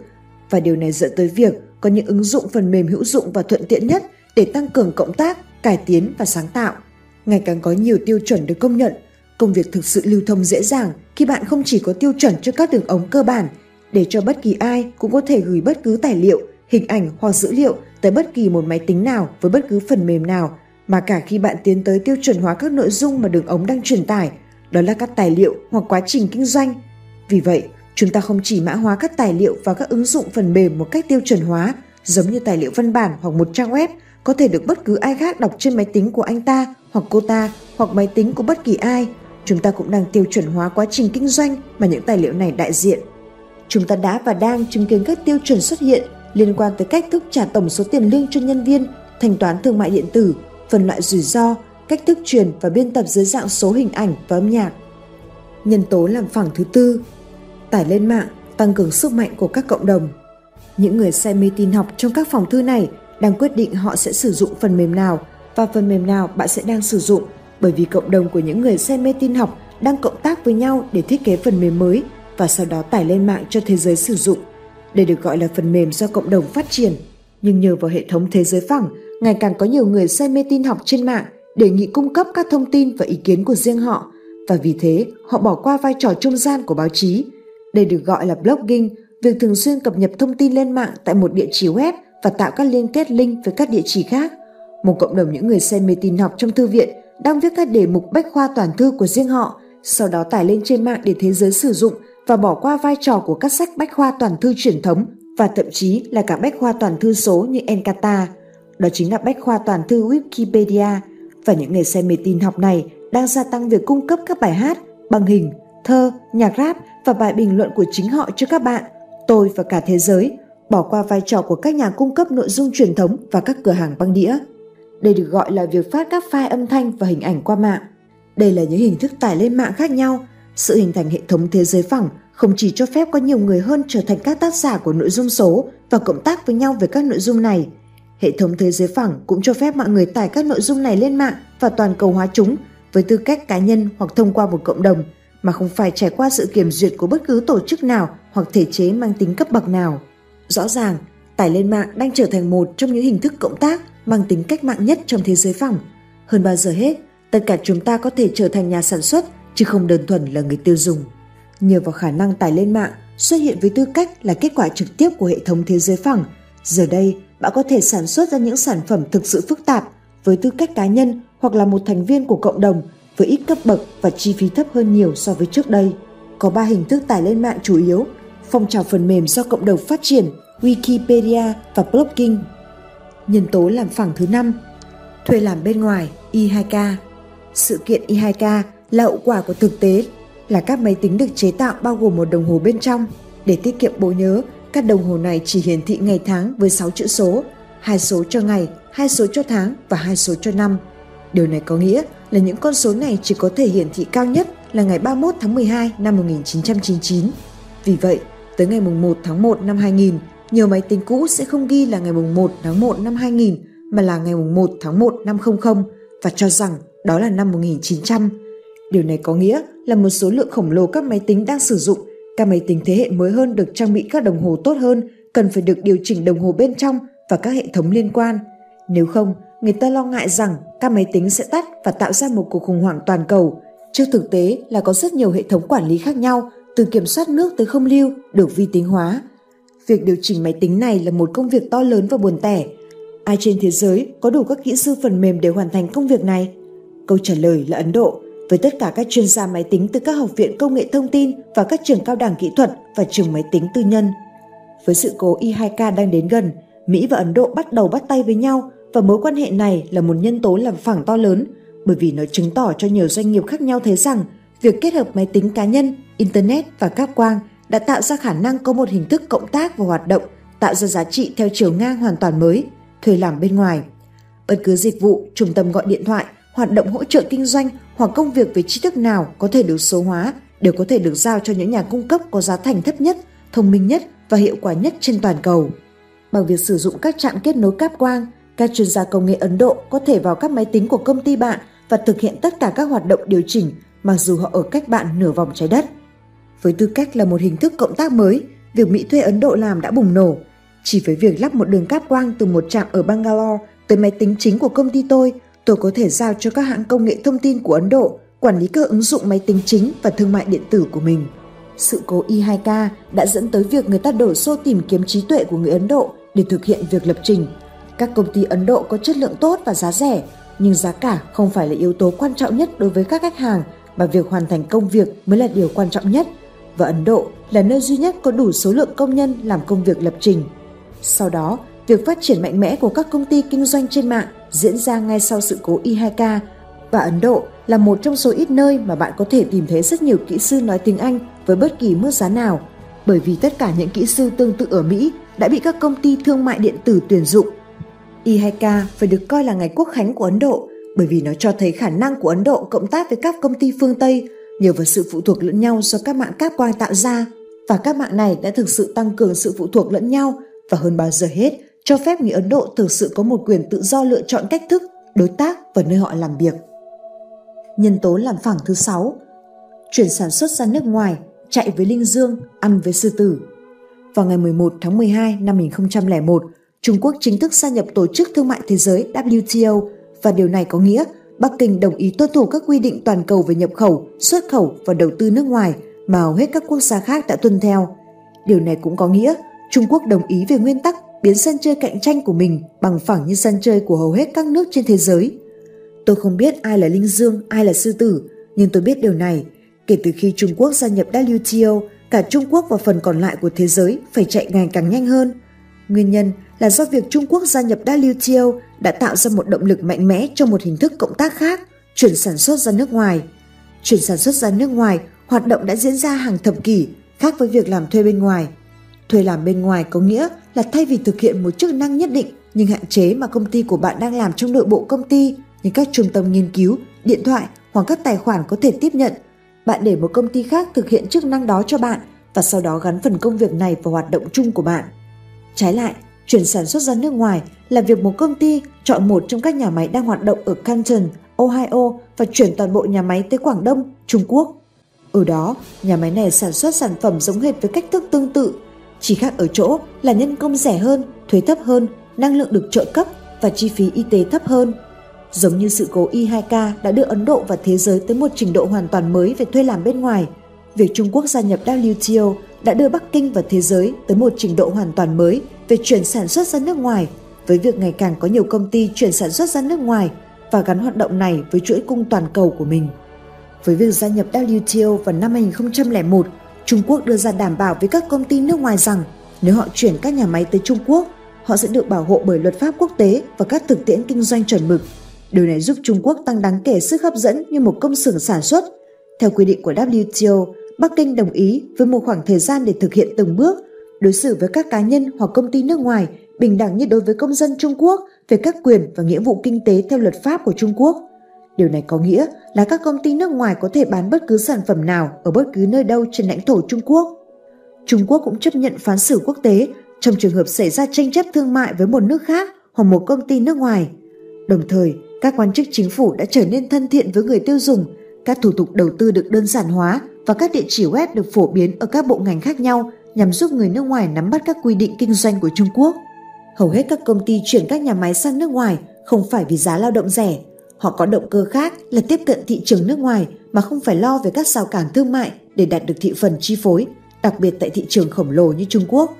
và điều này dẫn tới việc có những ứng dụng phần mềm hữu dụng và thuận tiện nhất để tăng cường cộng tác, cải tiến và sáng tạo. Ngày càng có nhiều tiêu chuẩn được công nhận, công việc thực sự lưu thông dễ dàng khi bạn không chỉ có tiêu chuẩn cho các đường ống cơ bản, để cho bất kỳ ai cũng có thể gửi bất cứ tài liệu, hình ảnh hoặc dữ liệu tới bất kỳ một máy tính nào với bất cứ phần mềm nào, mà cả khi bạn tiến tới tiêu chuẩn hóa các nội dung mà đường ống đang truyền tải, đó là các tài liệu hoặc quá trình kinh doanh. Vì vậy, chúng ta không chỉ mã hóa các tài liệu và các ứng dụng phần mềm một cách tiêu chuẩn hóa, giống như tài liệu văn bản hoặc một trang web có thể được bất cứ ai khác đọc trên máy tính của anh ta hoặc cô ta hoặc máy tính của bất kỳ ai. Chúng ta cũng đang tiêu chuẩn hóa quá trình kinh doanh mà những tài liệu này đại diện. Chúng ta đã và đang chứng kiến các tiêu chuẩn xuất hiện liên quan tới cách thức trả tổng số tiền lương cho nhân viên, thanh toán thương mại điện tử, phân loại rủi ro, cách thức truyền và biên tập dưới dạng số hình ảnh và âm nhạc. Nhân tố làm phẳng thứ tư, tải lên mạng, tăng cường sức mạnh của các cộng đồng. Những người say mê tin học trong các phòng thư này đang quyết định họ sẽ sử dụng phần mềm nào và phần mềm nào bạn sẽ đang sử dụng, bởi vì cộng đồng của những người say mê tin học đang cộng tác với nhau để thiết kế phần mềm mới và sau đó tải lên mạng cho thế giới sử dụng. Đây được gọi là phần mềm do cộng đồng phát triển. Nhưng nhờ vào hệ thống thế giới phẳng, ngày càng có nhiều người say mê tin học trên mạng đề nghị cung cấp các thông tin và ý kiến của riêng họ, và vì thế họ bỏ qua vai trò trung gian của báo chí. Đây được gọi là blogging, việc thường xuyên cập nhật thông tin lên mạng tại một địa chỉ web và tạo các liên kết link với các địa chỉ khác. Một cộng đồng những người say mê tin học trong thư viện đang viết các đề mục bách khoa toàn thư của riêng họ, sau đó tải lên trên mạng để thế giới sử dụng và bỏ qua vai trò của các sách bách khoa toàn thư truyền thống và thậm chí là cả bách khoa toàn thư số như Encarta. Đó chính là bách khoa toàn thư Wikipedia, và những người say mê tin học này đang gia tăng việc cung cấp các bài hát, bằng hình, thơ, nhạc rap và bài bình luận của chính họ cho các bạn, tôi và cả thế giới, bỏ qua vai trò của các nhà cung cấp nội dung truyền thống và các cửa hàng băng đĩa. Đây được gọi là việc phát các file âm thanh và hình ảnh qua mạng. Đây là những hình thức tải lên mạng khác nhau. Sự hình thành hệ thống thế giới phẳng không chỉ cho phép có nhiều người hơn trở thành các tác giả của nội dung số và cộng tác với nhau về các nội dung này. Hệ thống thế giới phẳng cũng cho phép mọi người tải các nội dung này lên mạng và toàn cầu hóa chúng với tư cách cá nhân hoặc thông qua một cộng đồng, mà không phải trải qua sự kiểm duyệt của bất cứ tổ chức nào hoặc thể chế mang tính cấp bậc nào. Rõ ràng, tải lên mạng đang trở thành một trong những hình thức cộng tác mang tính cách mạng nhất trong thế giới phẳng. Hơn bao giờ hết, tất cả chúng ta có thể trở thành nhà sản xuất chứ không đơn thuần là người tiêu dùng. Nhờ vào khả năng tải lên mạng xuất hiện với tư cách là kết quả trực tiếp của hệ thống thế giới phẳng, giờ đây bạn có thể sản xuất ra những sản phẩm thực sự phức tạp với tư cách cá nhân hoặc là một thành viên của cộng đồng, với ít cấp bậc và chi phí thấp hơn nhiều so với trước đây. Có ba hình thức tải lên mạng chủ yếu: phong trào phần mềm do cộng đồng phát triển, Wikipedia và blogging. Nhân tố làm phẳng thứ năm, thuê làm bên ngoài i hai ca. Sự kiện i hai ca là hậu quả của thực tế là các máy tính được chế tạo bao gồm một đồng hồ bên trong. Để tiết kiệm bộ nhớ, các đồng hồ này chỉ hiển thị ngày tháng với sáu chữ số, hai số cho ngày, hai số cho tháng và hai số cho năm. Điều này có nghĩa là những con số này chỉ có thể hiển thị cao nhất là ngày ba mươi mốt tháng mười hai năm một nghìn chín trăm chín mươi chín. Vì vậy, tới ngày mùng một tháng một năm hai nghìn, nhiều máy tính cũ sẽ không ghi là ngày mùng một tháng một năm hai nghìn mà là ngày mùng một tháng một năm không không và cho rằng đó là năm một nghìn chín trăm. Điều này có nghĩa là một số lượng khổng lồ các máy tính đang sử dụng, các máy tính thế hệ mới hơn được trang bị các đồng hồ tốt hơn, cần phải được điều chỉnh đồng hồ bên trong và các hệ thống liên quan. Nếu không, người ta lo ngại rằng các máy tính sẽ tắt và tạo ra một cuộc khủng hoảng toàn cầu. Trước thực tế là có rất nhiều hệ thống quản lý khác nhau, từ kiểm soát nước tới không lưu, được vi tính hóa. Việc điều chỉnh máy tính này là một công việc to lớn và buồn tẻ. Ai trên thế giới có đủ các kỹ sư phần mềm để hoàn thành công việc này? Câu trả lời là Ấn Độ, với tất cả các chuyên gia máy tính từ các học viện công nghệ thông tin và các trường cao đẳng kỹ thuật và trường máy tính tư nhân. Với sự cố i hai ca đang đến gần, Mỹ và Ấn Độ bắt đầu bắt tay với nhau, và mối quan hệ này là một nhân tố làm phẳng to lớn, bởi vì nó chứng tỏ cho nhiều doanh nghiệp khác nhau thấy rằng việc kết hợp máy tính cá nhân, Internet và cáp quang đã tạo ra khả năng có một hình thức cộng tác và hoạt động tạo ra giá trị theo chiều ngang hoàn toàn mới, thuê làm bên ngoài. Bất cứ dịch vụ, trung tâm gọi điện thoại, hoạt động hỗ trợ kinh doanh hoặc công việc về trí thức nào có thể được số hóa đều có thể được giao cho những nhà cung cấp có giá thành thấp nhất, thông minh nhất và hiệu quả nhất trên toàn cầu. Bằng việc sử dụng các trạm kết nối cáp quang, các chuyên gia công nghệ Ấn Độ có thể vào các máy tính của công ty bạn và thực hiện tất cả các hoạt động điều chỉnh mặc dù họ ở cách bạn nửa vòng trái đất. Với tư cách là một hình thức cộng tác mới, việc Mỹ thuê Ấn Độ làm đã bùng nổ. Chỉ với việc lắp một đường cáp quang từ một trạm ở Bangalore tới máy tính chính của công ty tôi, tôi có thể giao cho các hãng công nghệ thông tin của Ấn Độ quản lý các ứng dụng máy tính chính và thương mại điện tử của mình. Sự cố i hai ca đã dẫn tới việc người ta đổ xô tìm kiếm trí tuệ của người Ấn Độ để thực hiện việc lập trình. Các công ty Ấn Độ có chất lượng tốt và giá rẻ, nhưng giá cả không phải là yếu tố quan trọng nhất đối với các khách hàng, mà việc hoàn thành công việc mới là điều quan trọng nhất. Và Ấn Độ là nơi duy nhất có đủ số lượng công nhân làm công việc lập trình. Sau đó, việc phát triển mạnh mẽ của các công ty kinh doanh trên mạng diễn ra ngay sau sự cố i hai ca, và Ấn Độ là một trong số ít nơi mà bạn có thể tìm thấy rất nhiều kỹ sư nói tiếng Anh với bất kỳ mức giá nào, bởi vì tất cả những kỹ sư tương tự ở Mỹ đã bị các công ty thương mại điện tử tuyển dụng. i hai ca phải được coi là ngày quốc khánh của Ấn Độ, bởi vì nó cho thấy khả năng của Ấn Độ cộng tác với các công ty phương Tây nhờ vào sự phụ thuộc lẫn nhau do các mạng cáp quang tạo ra, và các mạng này đã thực sự tăng cường sự phụ thuộc lẫn nhau và hơn bao giờ hết cho phép người Ấn Độ thực sự có một quyền tự do lựa chọn cách thức, đối tác và nơi họ làm việc. Nhân tố làm phẳng thứ sáu, chuyển sản xuất ra nước ngoài, chạy với linh dương, ăn với sư tử. Vào ngày mười một tháng mười hai năm hai nghìn không trăm lẻ một, Trung Quốc chính thức gia nhập Tổ chức Thương mại Thế giới W T O, và điều này có nghĩa Bắc Kinh đồng ý tuân thủ các quy định toàn cầu về nhập khẩu, xuất khẩu và đầu tư nước ngoài mà hầu hết các quốc gia khác đã tuân theo. Điều này cũng có nghĩa Trung Quốc đồng ý về nguyên tắc biến sân chơi cạnh tranh của mình bằng phẳng như sân chơi của hầu hết các nước trên thế giới. Tôi không biết ai là linh dương, ai là sư tử, nhưng tôi biết điều này. Kể từ khi Trung Quốc gia nhập W T O, cả Trung Quốc và phần còn lại của thế giới phải chạy ngày càng nhanh hơn. Nguyên nhân là do việc Trung Quốc gia nhập W T O đã tạo ra một động lực mạnh mẽ cho một hình thức cộng tác khác, chuyển sản xuất ra nước ngoài. Chuyển sản xuất ra nước ngoài, hoạt động đã diễn ra hàng thập kỷ, khác với việc làm thuê bên ngoài. Thuê làm bên ngoài có nghĩa là thay vì thực hiện một chức năng nhất định nhưng hạn chế mà công ty của bạn đang làm trong nội bộ công ty, như các trung tâm nghiên cứu, điện thoại hoặc các tài khoản có thể tiếp nhận, bạn để một công ty khác thực hiện chức năng đó cho bạn và sau đó gắn phần công việc này vào hoạt động chung của bạn. Trái lại, chuyển sản xuất ra nước ngoài là việc một công ty chọn một trong các nhà máy đang hoạt động ở Canton, Ohio và chuyển toàn bộ nhà máy tới Quảng Đông, Trung Quốc. Ở đó, nhà máy này sản xuất sản phẩm giống hệt với cách thức tương tự, chỉ khác ở chỗ là nhân công rẻ hơn, thuế thấp hơn, năng lượng được trợ cấp và chi phí y tế thấp hơn. Giống như sự cố i hai ca đã đưa Ấn Độ và thế giới tới một trình độ hoàn toàn mới về thuê làm bên ngoài, việc Trung Quốc gia nhập W T O đã đưa Bắc Kinh và thế giới tới một trình độ hoàn toàn mới về chuyển sản xuất ra nước ngoài, với việc ngày càng có nhiều công ty chuyển sản xuất ra nước ngoài và gắn hoạt động này với chuỗi cung toàn cầu của mình. Với việc gia nhập W T O vào năm hai nghìn không trăm lẻ một, Trung Quốc đưa ra đảm bảo với các công ty nước ngoài rằng nếu họ chuyển các nhà máy tới Trung Quốc, họ sẽ được bảo hộ bởi luật pháp quốc tế và các thực tiễn kinh doanh chuẩn mực. Điều này giúp Trung Quốc tăng đáng kể sức hấp dẫn như một công xưởng sản xuất. Theo quy định của W T O, Bắc Kinh đồng ý với một khoảng thời gian để thực hiện từng bước, đối xử với các cá nhân hoặc công ty nước ngoài bình đẳng như đối với công dân Trung Quốc về các quyền và nghĩa vụ kinh tế theo luật pháp của Trung Quốc. Điều này có nghĩa là các công ty nước ngoài có thể bán bất cứ sản phẩm nào ở bất cứ nơi đâu trên lãnh thổ Trung Quốc. Trung Quốc cũng chấp nhận phán xử quốc tế trong trường hợp xảy ra tranh chấp thương mại với một nước khác hoặc một công ty nước ngoài. Đồng thời, các quan chức chính phủ đã trở nên thân thiện với người tiêu dùng, các thủ tục đầu tư được đơn giản hóa và các địa chỉ web được phổ biến ở các bộ ngành khác nhau nhằm giúp người nước ngoài nắm bắt các quy định kinh doanh của Trung Quốc. Hầu hết các công ty chuyển các nhà máy sang nước ngoài không phải vì giá lao động rẻ. Họ có động cơ khác là tiếp cận thị trường nước ngoài mà không phải lo về các rào cản thương mại để đạt được thị phần chi phối, đặc biệt tại thị trường khổng lồ như Trung Quốc.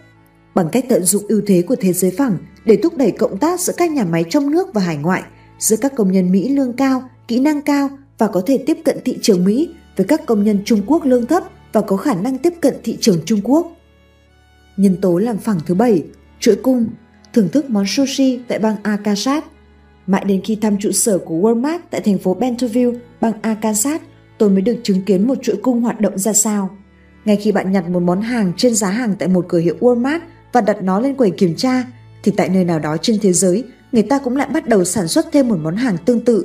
Bằng cách tận dụng ưu thế của thế giới phẳng để thúc đẩy cộng tác giữa các nhà máy trong nước và hải ngoại, giữa các công nhân Mỹ lương cao, kỹ năng cao và có thể tiếp cận thị trường Mỹ với các công nhân Trung Quốc lương thấp và có khả năng tiếp cận thị trường Trung Quốc. Nhân tố làm phẳng thứ bảy, chuỗi cung, thưởng thức món sushi tại bang Arkansas. Mãi đến khi thăm trụ sở của Walmart tại thành phố Mountain View, bang Arkansas, tôi mới được chứng kiến một chuỗi cung hoạt động ra sao. Ngay khi bạn nhặt một món hàng trên giá hàng tại một cửa hiệu Walmart và đặt nó lên quầy kiểm tra, thì tại nơi nào đó trên thế giới, người ta cũng lại bắt đầu sản xuất thêm một món hàng tương tự.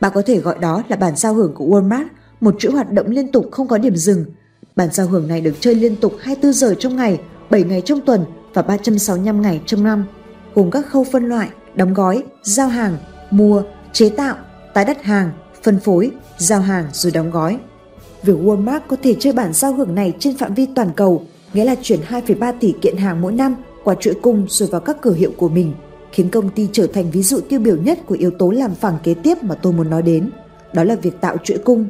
Bạn có thể gọi đó là bản giao hưởng của Walmart, một chuỗi hoạt động liên tục không có điểm dừng. Bản giao hưởng này được chơi liên tục hai mươi tư giờ trong ngày, bảy ngày trong tuần và ba trăm sáu mươi lăm ngày trong năm, gồm các khâu phân loại, đóng gói, giao hàng, mua, chế tạo, tái đặt hàng, phân phối, giao hàng rồi đóng gói. Việc Walmart có thể chơi bản giao hưởng này trên phạm vi toàn cầu, nghĩa là chuyển hai phẩy ba tỷ kiện hàng mỗi năm qua chuỗi cung rồi vào các cửa hiệu của mình, khiến công ty trở thành ví dụ tiêu biểu nhất của yếu tố làm phẳng kế tiếp mà tôi muốn nói đến, đó là việc tạo chuỗi cung.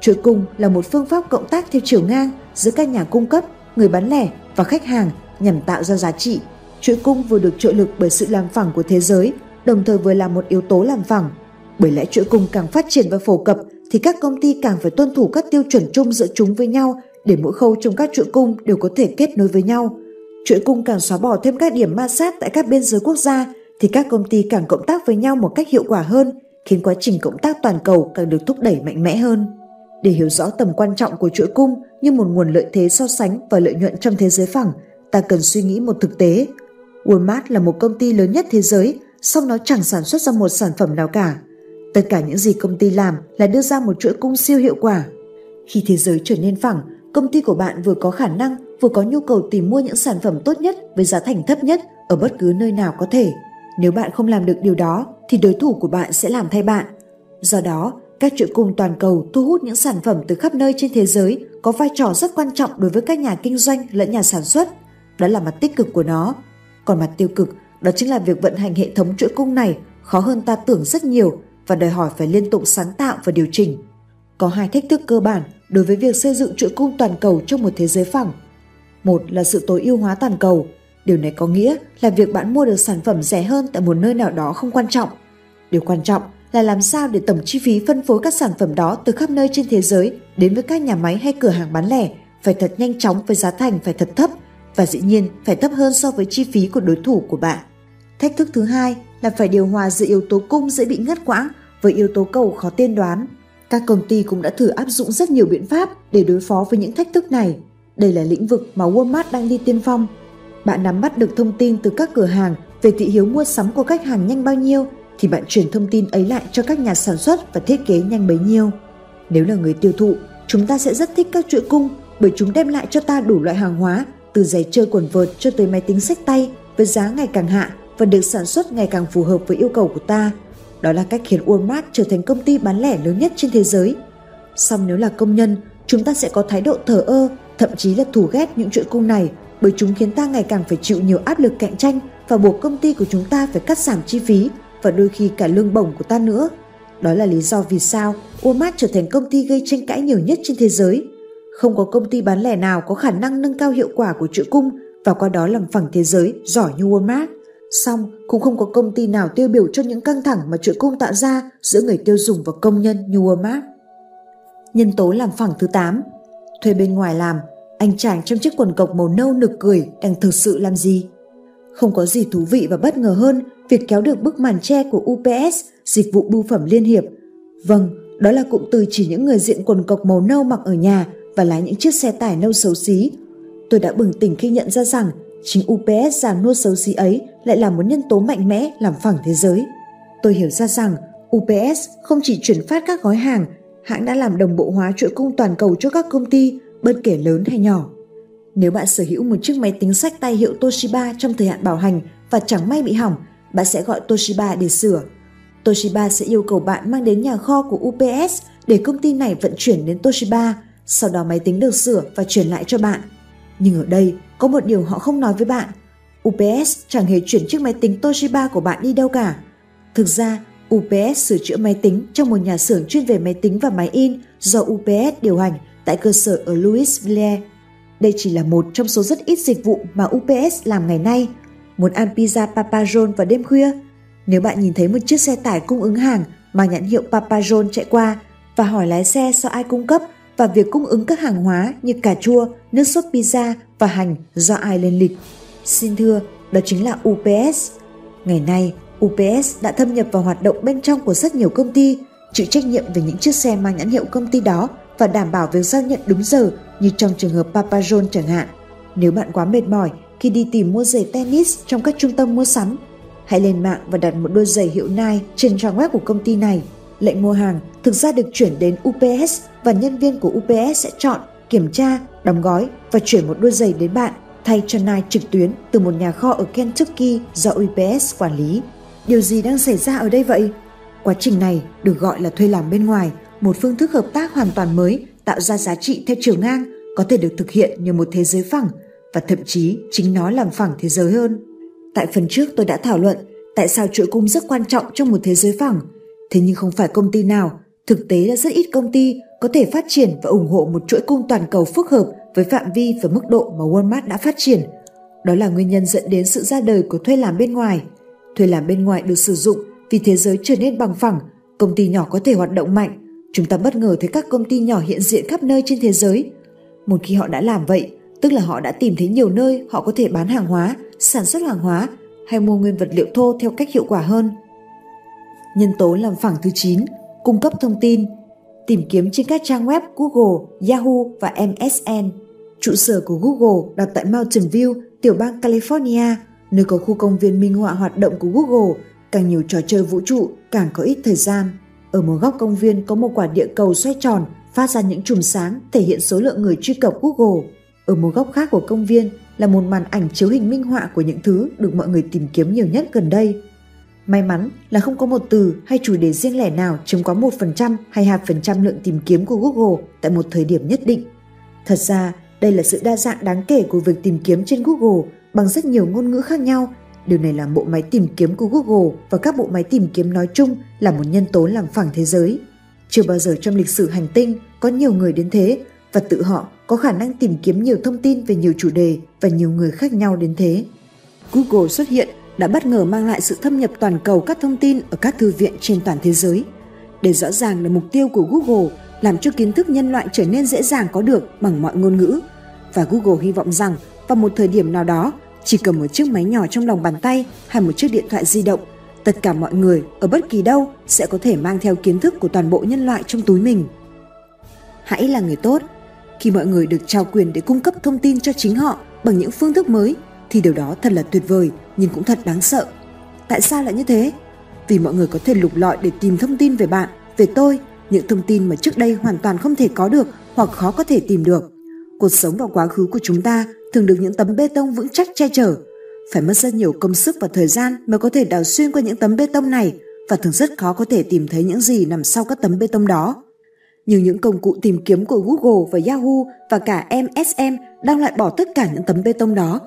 Chuỗi cung là một phương pháp cộng tác theo chiều ngang giữa các nhà cung cấp, người bán lẻ và khách hàng nhằm tạo ra giá trị. Chuỗi cung vừa được trợ lực bởi sự làm phẳng của thế giới, đồng thời vừa là một yếu tố làm phẳng. Bởi lẽ chuỗi cung càng phát triển và phổ cập thì các công ty càng phải tuân thủ các tiêu chuẩn chung giữa chúng với nhau để mỗi khâu trong các chuỗi cung đều có thể kết nối với nhau. Chuỗi cung càng xóa bỏ thêm các điểm ma sát tại các biên giới quốc gia thì các công ty càng cộng tác với nhau một cách hiệu quả hơn, khiến quá trình cộng tác toàn cầu càng được thúc đẩy mạnh mẽ hơn. Để hiểu rõ tầm quan trọng của chuỗi cung như một nguồn lợi thế so sánh và lợi nhuận trong thế giới phẳng, ta cần suy nghĩ một thực tế. Walmart là một công ty lớn nhất thế giới, song nó chẳng sản xuất ra một sản phẩm nào cả. Tất cả những gì công ty làm là đưa ra một chuỗi cung siêu hiệu quả. Khi thế giới trở nên phẳng, công ty của bạn vừa có khả năng vừa có nhu cầu tìm mua những sản phẩm tốt nhất với giá thành thấp nhất ở bất cứ nơi nào có thể. Nếu bạn không làm được điều đó thì đối thủ của bạn sẽ làm thay bạn. Do đó, các chuỗi cung toàn cầu thu hút những sản phẩm từ khắp nơi trên thế giới có vai trò rất quan trọng đối với các nhà kinh doanh lẫn nhà sản xuất. Đó là mặt tích cực của nó. Còn mặt tiêu cực, đó chính là việc vận hành hệ thống chuỗi cung này khó hơn ta tưởng rất nhiều và đòi hỏi phải liên tục sáng tạo và điều chỉnh. Có hai thách thức cơ bản đối với việc xây dựng chuỗi cung toàn cầu trong một thế giới phẳng. Một là sự tối ưu hóa toàn cầu. Điều này có nghĩa là việc bạn mua được sản phẩm rẻ hơn tại một nơi nào đó không quan trọng. Điều quan trọng là làm sao để tổng chi phí phân phối các sản phẩm đó từ khắp nơi trên thế giới đến với các nhà máy hay cửa hàng bán lẻ phải thật nhanh chóng với giá thành phải thật thấp và dĩ nhiên phải thấp hơn so với chi phí của đối thủ của bạn. Thách thức thứ hai là phải điều hòa giữa yếu tố cung dễ bị ngắt quãng với yếu tố cầu khó tiên đoán. Các công ty cũng đã thử áp dụng rất nhiều biện pháp để đối phó với những thách thức này. Đây là lĩnh vực mà Walmart đang đi tiên phong. Bạn nắm bắt được thông tin từ các cửa hàng về thị hiếu mua sắm của khách hàng nhanh bao nhiêu thì bạn chuyển thông tin ấy lại cho các nhà sản xuất và thiết kế nhanh bấy nhiêu. Nếu là người tiêu thụ, chúng ta sẽ rất thích các chuỗi cung bởi chúng đem lại cho ta đủ loại hàng hóa từ giày chơi quần vợt cho tới máy tính xách tay với giá ngày càng hạ và được sản xuất ngày càng phù hợp với yêu cầu của ta. Đó là cách khiến Walmart trở thành công ty bán lẻ lớn nhất trên thế giới. Song nếu là công nhân, chúng ta sẽ có thái độ thờ ơ, thậm chí là thù ghét những chuỗi cung này bởi chúng khiến ta ngày càng phải chịu nhiều áp lực cạnh tranh và buộc công ty của chúng ta phải cắt giảm chi phí và đôi khi cả lương bổng của ta nữa. Đó là lý do vì sao Walmart trở thành công ty gây tranh cãi nhiều nhất trên thế giới. Không có công ty bán lẻ nào có khả năng nâng cao hiệu quả của chuỗi cung và qua đó làm phẳng thế giới giỏi như Walmart. Song cũng không có công ty nào tiêu biểu cho những căng thẳng mà chuỗi cung tạo ra giữa người tiêu dùng và công nhân như Walmart. Nhân tố làm phẳng thứ tám, thuê bên ngoài làm. Anh chàng trong chiếc quần cộc màu nâu nực cười đang thực sự làm gì? Không có gì thú vị và bất ngờ hơn việc kéo được bức màn che của U P S, dịch vụ bưu phẩm liên hiệp. Vâng, đó là cụm từ chỉ những người diện quần cộc màu nâu mặc ở nhà và lái những chiếc xe tải nâu xấu xí. Tôi đã bừng tỉnh khi nhận ra rằng chính U P S già nua xấu xí ấy lại là một nhân tố mạnh mẽ làm phẳng thế giới. Tôi hiểu ra rằng U P S không chỉ chuyển phát các gói hàng, hãng đã làm đồng bộ hóa chuỗi cung toàn cầu cho các công ty, bất kể lớn hay nhỏ. Nếu bạn sở hữu một chiếc máy tính xách tay hiệu Toshiba trong thời hạn bảo hành và chẳng may bị hỏng, bạn sẽ gọi Toshiba để sửa. Toshiba sẽ yêu cầu bạn mang đến nhà kho của U P S để công ty này vận chuyển đến Toshiba, sau đó máy tính được sửa và chuyển lại cho bạn. Nhưng ở đây, có một điều họ không nói với bạn. U P S chẳng hề chuyển chiếc máy tính Toshiba của bạn đi đâu cả. Thực ra, U P S sửa chữa máy tính trong một nhà xưởng chuyên về máy tính và máy in do U P S điều hành tại cơ sở ở Louisville. Đây chỉ là một trong số rất ít dịch vụ mà U P S làm ngày nay. Muốn ăn pizza Papa John vào đêm khuya? Nếu bạn nhìn thấy một chiếc xe tải cung ứng hàng mang nhãn hiệu Papa John chạy qua và hỏi lái xe do ai cung cấp và việc cung ứng các hàng hóa như cà chua, nước sốt pizza và hành do ai lên lịch, xin thưa, đó chính là U P S. Ngày nay, U P S đã thâm nhập vào hoạt động bên trong của rất nhiều công ty, chịu trách nhiệm về những chiếc xe mang nhãn hiệu công ty đó và đảm bảo việc giao nhận đúng giờ như trong trường hợp Papa John chẳng hạn. Nếu bạn quá mệt mỏi khi đi tìm mua giày tennis trong các trung tâm mua sắm, hãy lên mạng và đặt một đôi giày hiệu Nike trên trang web của công ty này. Lệnh mua hàng thực ra được chuyển đến U P S và nhân viên của U P S sẽ chọn, kiểm tra, đóng gói và chuyển một đôi giày đến bạn thay cho Nike trực tuyến từ một nhà kho ở Kentucky do U P S quản lý. Điều gì đang xảy ra ở đây vậy? Quá trình này được gọi là thuê làm bên ngoài, một phương thức hợp tác hoàn toàn mới tạo ra giá trị theo chiều ngang, có thể được thực hiện như một thế giới phẳng và thậm chí chính nó làm phẳng thế giới hơn. Tại phần trước tôi đã thảo luận tại sao chuỗi cung rất quan trọng trong một thế giới phẳng. Thế nhưng không phải công ty nào, thực tế là rất ít công ty có thể phát triển và ủng hộ một chuỗi cung toàn cầu phức hợp với phạm vi và mức độ mà Walmart đã phát triển. Đó là nguyên nhân dẫn đến sự ra đời của thuê làm bên ngoài. Thuê làm bên ngoài được sử dụng vì thế giới trở nên bằng phẳng, công ty nhỏ có thể hoạt động mạnh. Chúng ta bất ngờ thấy các công ty nhỏ hiện diện khắp nơi trên thế giới. Một khi họ đã làm vậy, tức là họ đã tìm thấy nhiều nơi họ có thể bán hàng hóa, sản xuất hàng hóa hay mua nguyên vật liệu thô theo cách hiệu quả hơn. Nhân tố làm phẳng thứ chín, cung cấp thông tin, tìm kiếm trên các trang web Google, Yahoo và M S N. Trụ sở của Google đặt tại Mountain View, tiểu bang California, nơi có khu công viên minh họa hoạt động của Google. Càng nhiều trò chơi vũ trụ, càng có ít thời gian. Ở một góc công viên có một quả địa cầu xoay tròn, phát ra những chùm sáng thể hiện số lượng người truy cập Google. Ở một góc khác của công viên là một màn ảnh chiếu hình minh họa của những thứ được mọi người tìm kiếm nhiều nhất gần đây. May mắn là không có một từ hay chủ đề riêng lẻ nào chiếm quá một phần trăm hay hai phần trăm lượng tìm kiếm của Google tại một thời điểm nhất định. Thật ra, đây là sự đa dạng đáng kể của việc tìm kiếm trên Google bằng rất nhiều ngôn ngữ khác nhau. Điều này làm bộ máy tìm kiếm của Google và các bộ máy tìm kiếm nói chung là một nhân tố làm phẳng thế giới. Chưa bao giờ trong lịch sử hành tinh có nhiều người đến thế và tự họ có khả năng tìm kiếm nhiều thông tin về nhiều chủ đề và nhiều người khác nhau đến thế. Google xuất hiện đã bất ngờ mang lại sự thâm nhập toàn cầu các thông tin ở các thư viện trên toàn thế giới. Để rõ ràng là mục tiêu của Google làm cho kiến thức nhân loại trở nên dễ dàng có được bằng mọi ngôn ngữ. Và Google hy vọng rằng vào một thời điểm nào đó, chỉ cần một chiếc máy nhỏ trong lòng bàn tay hay một chiếc điện thoại di động, tất cả mọi người ở bất kỳ đâu sẽ có thể mang theo kiến thức của toàn bộ nhân loại trong túi mình. Hãy là người tốt. Khi mọi người được trao quyền để cung cấp thông tin cho chính họ bằng những phương thức mới thì điều đó thật là tuyệt vời nhưng cũng thật đáng sợ. Tại sao lại như thế? Vì mọi người có thể lục lọi để tìm thông tin về bạn, về tôi, những thông tin mà trước đây hoàn toàn không thể có được hoặc khó có thể tìm được. Cuộc sống và quá khứ của chúng ta thường được những tấm bê tông vững chắc che chở. Phải mất rất nhiều công sức và thời gian mới có thể đào xuyên qua những tấm bê tông này và thường rất khó có thể tìm thấy những gì nằm sau các tấm bê tông đó. Nhưng những công cụ tìm kiếm của Google và Yahoo và cả M S N đang loại bỏ tất cả những tấm bê tông đó.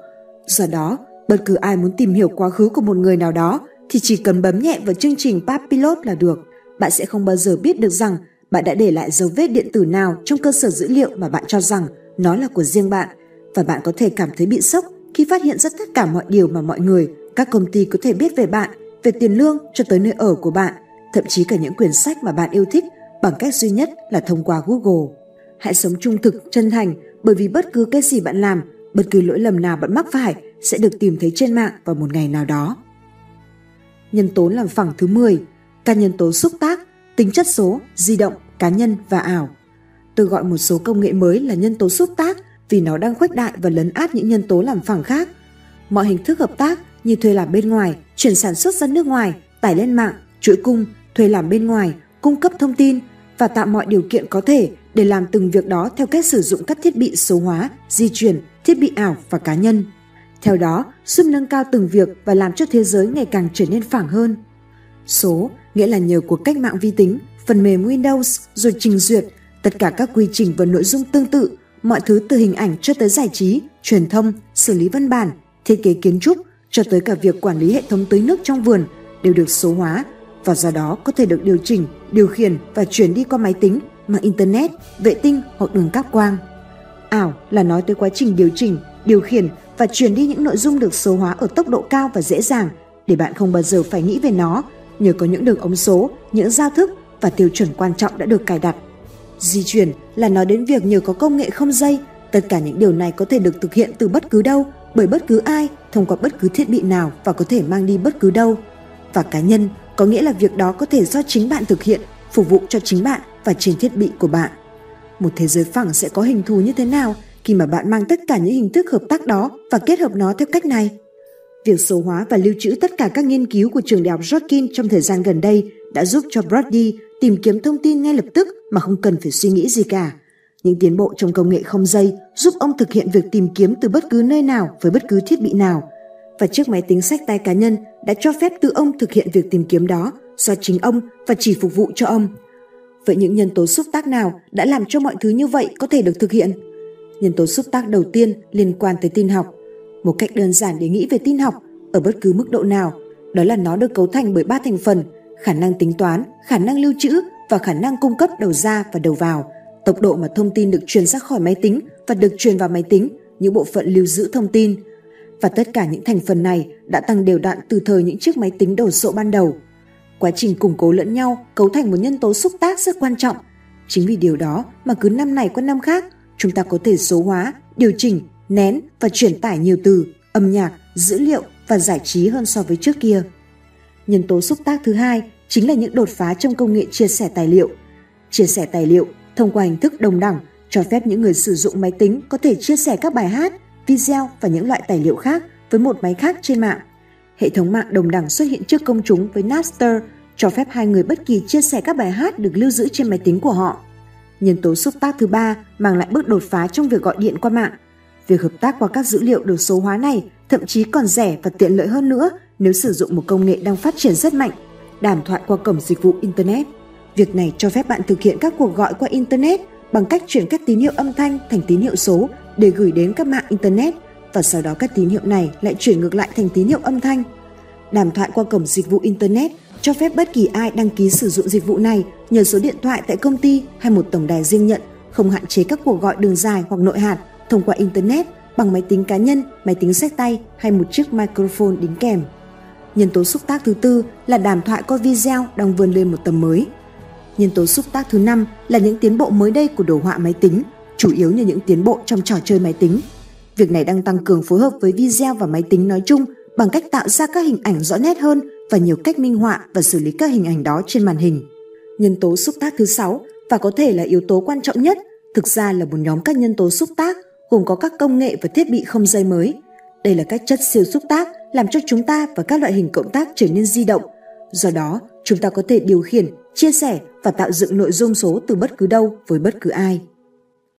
Do đó, bất cứ ai muốn tìm hiểu quá khứ của một người nào đó thì chỉ cần bấm nhẹ vào chương trình Papilot là được. Bạn sẽ không bao giờ biết được rằng bạn đã để lại dấu vết điện tử nào trong cơ sở dữ liệu mà bạn cho rằng nó là của riêng bạn. Và bạn có thể cảm thấy bị sốc khi phát hiện ra tất cả mọi điều mà mọi người, các công ty có thể biết về bạn, về tiền lương cho tới nơi ở của bạn, thậm chí cả những quyển sách mà bạn yêu thích bằng cách duy nhất là thông qua Google. Hãy sống trung thực, chân thành, bởi vì bất cứ cái gì bạn làm, bất cứ lỗi lầm nào bạn mắc phải sẽ được tìm thấy trên mạng vào một ngày nào đó. Nhân tố làm phẳng thứ mười, các nhân tố xúc tác, tính chất số, di động, cá nhân và ảo. Tôi gọi một số công nghệ mới là nhân tố xúc tác vì nó đang khuếch đại và lấn át những nhân tố làm phẳng khác. Mọi hình thức hợp tác như thuê làm bên ngoài, chuyển sản xuất ra nước ngoài, tải lên mạng, chuỗi cung, thuê làm bên ngoài, cung cấp thông tin và tạo mọi điều kiện có thể để làm từng việc đó theo cách sử dụng các thiết bị số hóa, di chuyển, thiết bị ảo và cá nhân. Theo đó, giúp nâng cao từng việc và làm cho thế giới ngày càng trở nên phẳng hơn. Số nghĩa là nhờ cuộc cách mạng vi tính, phần mềm Windows rồi trình duyệt, tất cả các quy trình và nội dung tương tự, mọi thứ từ hình ảnh cho tới giải trí, truyền thông, xử lý văn bản, thiết kế kiến trúc cho tới cả việc quản lý hệ thống tưới nước trong vườn đều được số hóa và do đó có thể được điều chỉnh, điều khiển và chuyển đi qua máy tính, mạng Internet, vệ tinh hoặc đường cáp quang. Ảo là nói tới quá trình điều chỉnh, điều khiển và chuyển đi những nội dung được số hóa ở tốc độ cao và dễ dàng để bạn không bao giờ phải nghĩ về nó nhờ có những đường ống số, những giao thức và tiêu chuẩn quan trọng đã được cài đặt. Di chuyển là nói đến việc nhờ có công nghệ không dây, tất cả những điều này có thể được thực hiện từ bất cứ đâu, bởi bất cứ ai, thông qua bất cứ thiết bị nào và có thể mang đi bất cứ đâu. Và cá nhân có nghĩa là việc đó có thể do chính bạn thực hiện, phục vụ cho chính bạn và trên thiết bị của bạn. một thế giới phẳng sẽ có hình thù như thế nào khi mà bạn mang tất cả những hình thức hợp tác đó và kết hợp nó theo cách này. Việc số hóa và lưu trữ tất cả các nghiên cứu của trường đại học Hopkins trong thời gian gần đây đã giúp cho Brady tìm kiếm thông tin ngay lập tức mà không cần phải suy nghĩ gì cả. Những tiến bộ trong công nghệ không dây giúp ông thực hiện việc tìm kiếm từ bất cứ nơi nào với bất cứ thiết bị nào. Và chiếc máy tính xách tay cá nhân đã cho phép tự ông thực hiện việc tìm kiếm đó do chính ông và chỉ phục vụ cho ông. Vậy những nhân tố xúc tác nào đã làm cho mọi thứ như vậy có thể được thực hiện? Nhân tố xúc tác đầu tiên liên quan tới tin học. Một cách đơn giản để nghĩ về tin học ở bất cứ mức độ nào, đó là nó được cấu thành bởi ba thành phần: khả năng tính toán, khả năng lưu trữ và khả năng cung cấp đầu ra và đầu vào. Tốc độ mà thông tin được truyền ra khỏi máy tính và được truyền vào máy tính, những bộ phận lưu giữ thông tin. Và tất cả những thành phần này đã tăng đều đặn từ thời những chiếc máy tính đồ sộ ban đầu. Quá trình củng cố lẫn nhau cấu thành một nhân tố xúc tác rất quan trọng. Chính vì điều đó mà cứ năm này qua năm khác, chúng ta có thể số hóa, điều chỉnh, nén và truyền tải nhiều từ, âm nhạc, dữ liệu và giải trí hơn so với trước kia. Nhân tố xúc tác thứ hai chính là những đột phá trong công nghệ chia sẻ tài liệu. Chia sẻ tài liệu thông qua hình thức đồng đẳng cho phép những người sử dụng máy tính có thể chia sẻ các bài hát, video và những loại tài liệu khác với một máy khác trên mạng. Hệ thống mạng đồng đẳng xuất hiện trước công chúng với Napster, cho phép hai người bất kỳ chia sẻ các bài hát được lưu giữ trên máy tính của họ. Nhân tố xúc tác thứ ba mang lại bước đột phá trong việc gọi điện qua mạng. Việc hợp tác qua các dữ liệu được số hóa này thậm chí còn rẻ và tiện lợi hơn nữa nếu sử dụng một công nghệ đang phát triển rất mạnh, đàm thoại qua cổng dịch vụ Internet. Việc này cho phép bạn thực hiện các cuộc gọi qua Internet bằng cách chuyển các tín hiệu âm thanh thành tín hiệu số để gửi đến các mạng Internet, và sau đó các tín hiệu này lại chuyển ngược lại thành tín hiệu âm thanh. Đàm thoại qua cổng dịch vụ Internet cho phép bất kỳ ai đăng ký sử dụng dịch vụ này nhờ số điện thoại tại công ty hay một tổng đài riêng nhận, không hạn chế các cuộc gọi đường dài hoặc nội hạt thông qua Internet bằng máy tính cá nhân, máy tính xách tay hay một chiếc microphone đính kèm. Nhân tố xúc tác thứ tư là đàm thoại qua video đang vươn lên một tầm mới. Nhân tố xúc tác thứ năm là những tiến bộ mới đây của đồ họa máy tính, chủ yếu như những tiến bộ trong trò chơi máy tính. Việc này đang tăng cường phối hợp với video và máy tính nói chung bằng cách tạo ra các hình ảnh rõ nét hơn và nhiều cách minh họa và xử lý các hình ảnh đó trên màn hình. Nhân tố xúc tác thứ sáu và có thể là yếu tố quan trọng nhất, thực ra là một nhóm các nhân tố xúc tác gồm có các công nghệ và thiết bị không dây mới. Đây là các chất siêu xúc tác làm cho chúng ta và các loại hình cộng tác trở nên di động. Do đó, chúng ta có thể điều khiển, chia sẻ và tạo dựng nội dung số từ bất cứ đâu với bất cứ ai.